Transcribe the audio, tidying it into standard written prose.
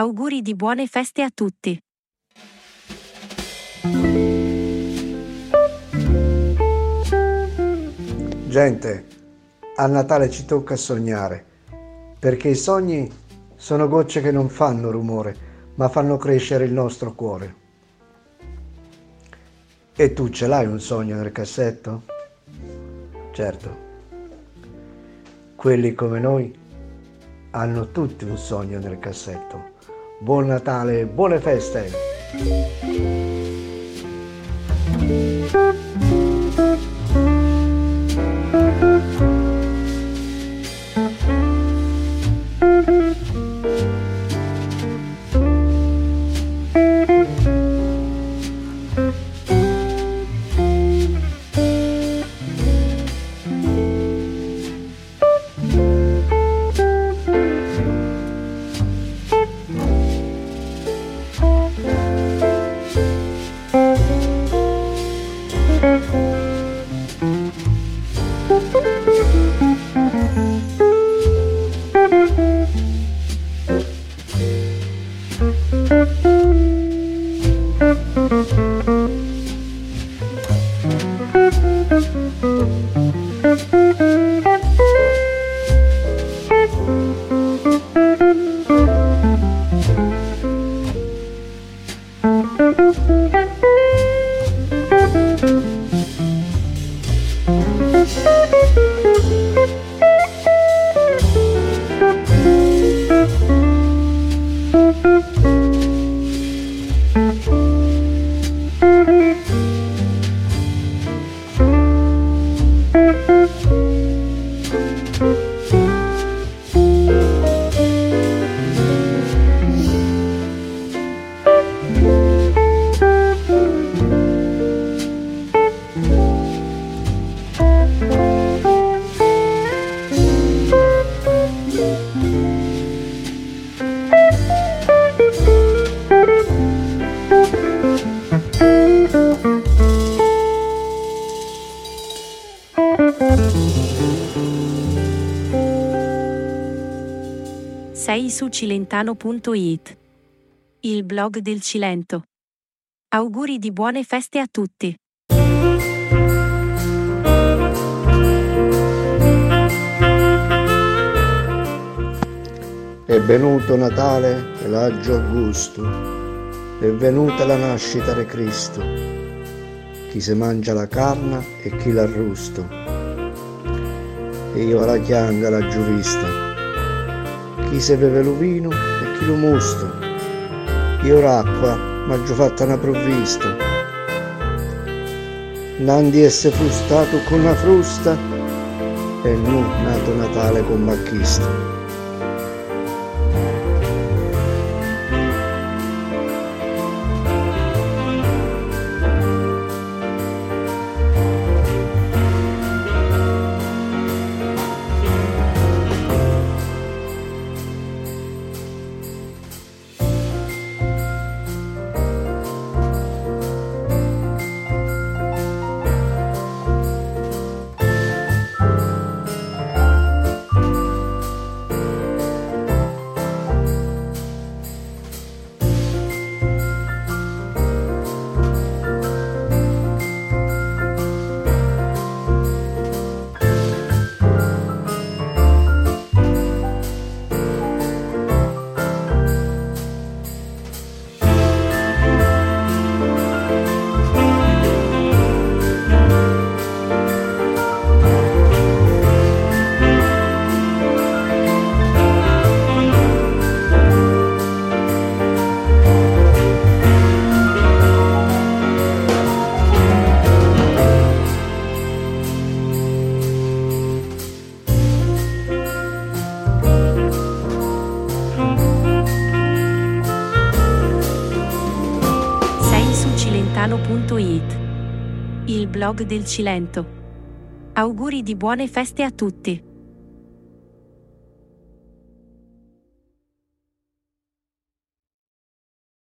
Auguri di buone feste a tutti! Gente, a Natale ci tocca sognare, perché i sogni sono gocce che non fanno rumore, ma fanno crescere il nostro cuore. E tu ce l'hai un sogno nel cassetto? Certo, quelli come noi hanno tutti un sogno nel cassetto. Buon Natale, buone feste! Sei su Cilentano.it, il blog del Cilento. Auguri di buone feste a tutti! È venuto Natale e l'agio Augusto, è venuta la nascita di Cristo, chi se mangia la carna e chi l'arrusto, e io alla chianga la giurista. Chi se beve lo vino e chi lo musto, io l'acqua m'aggio fatta una provvista. N'han di esse frustato con una frusta e non nato Natale con bacchista. Cilentano.it, il blog del Cilento. Auguri di buone feste a tutti!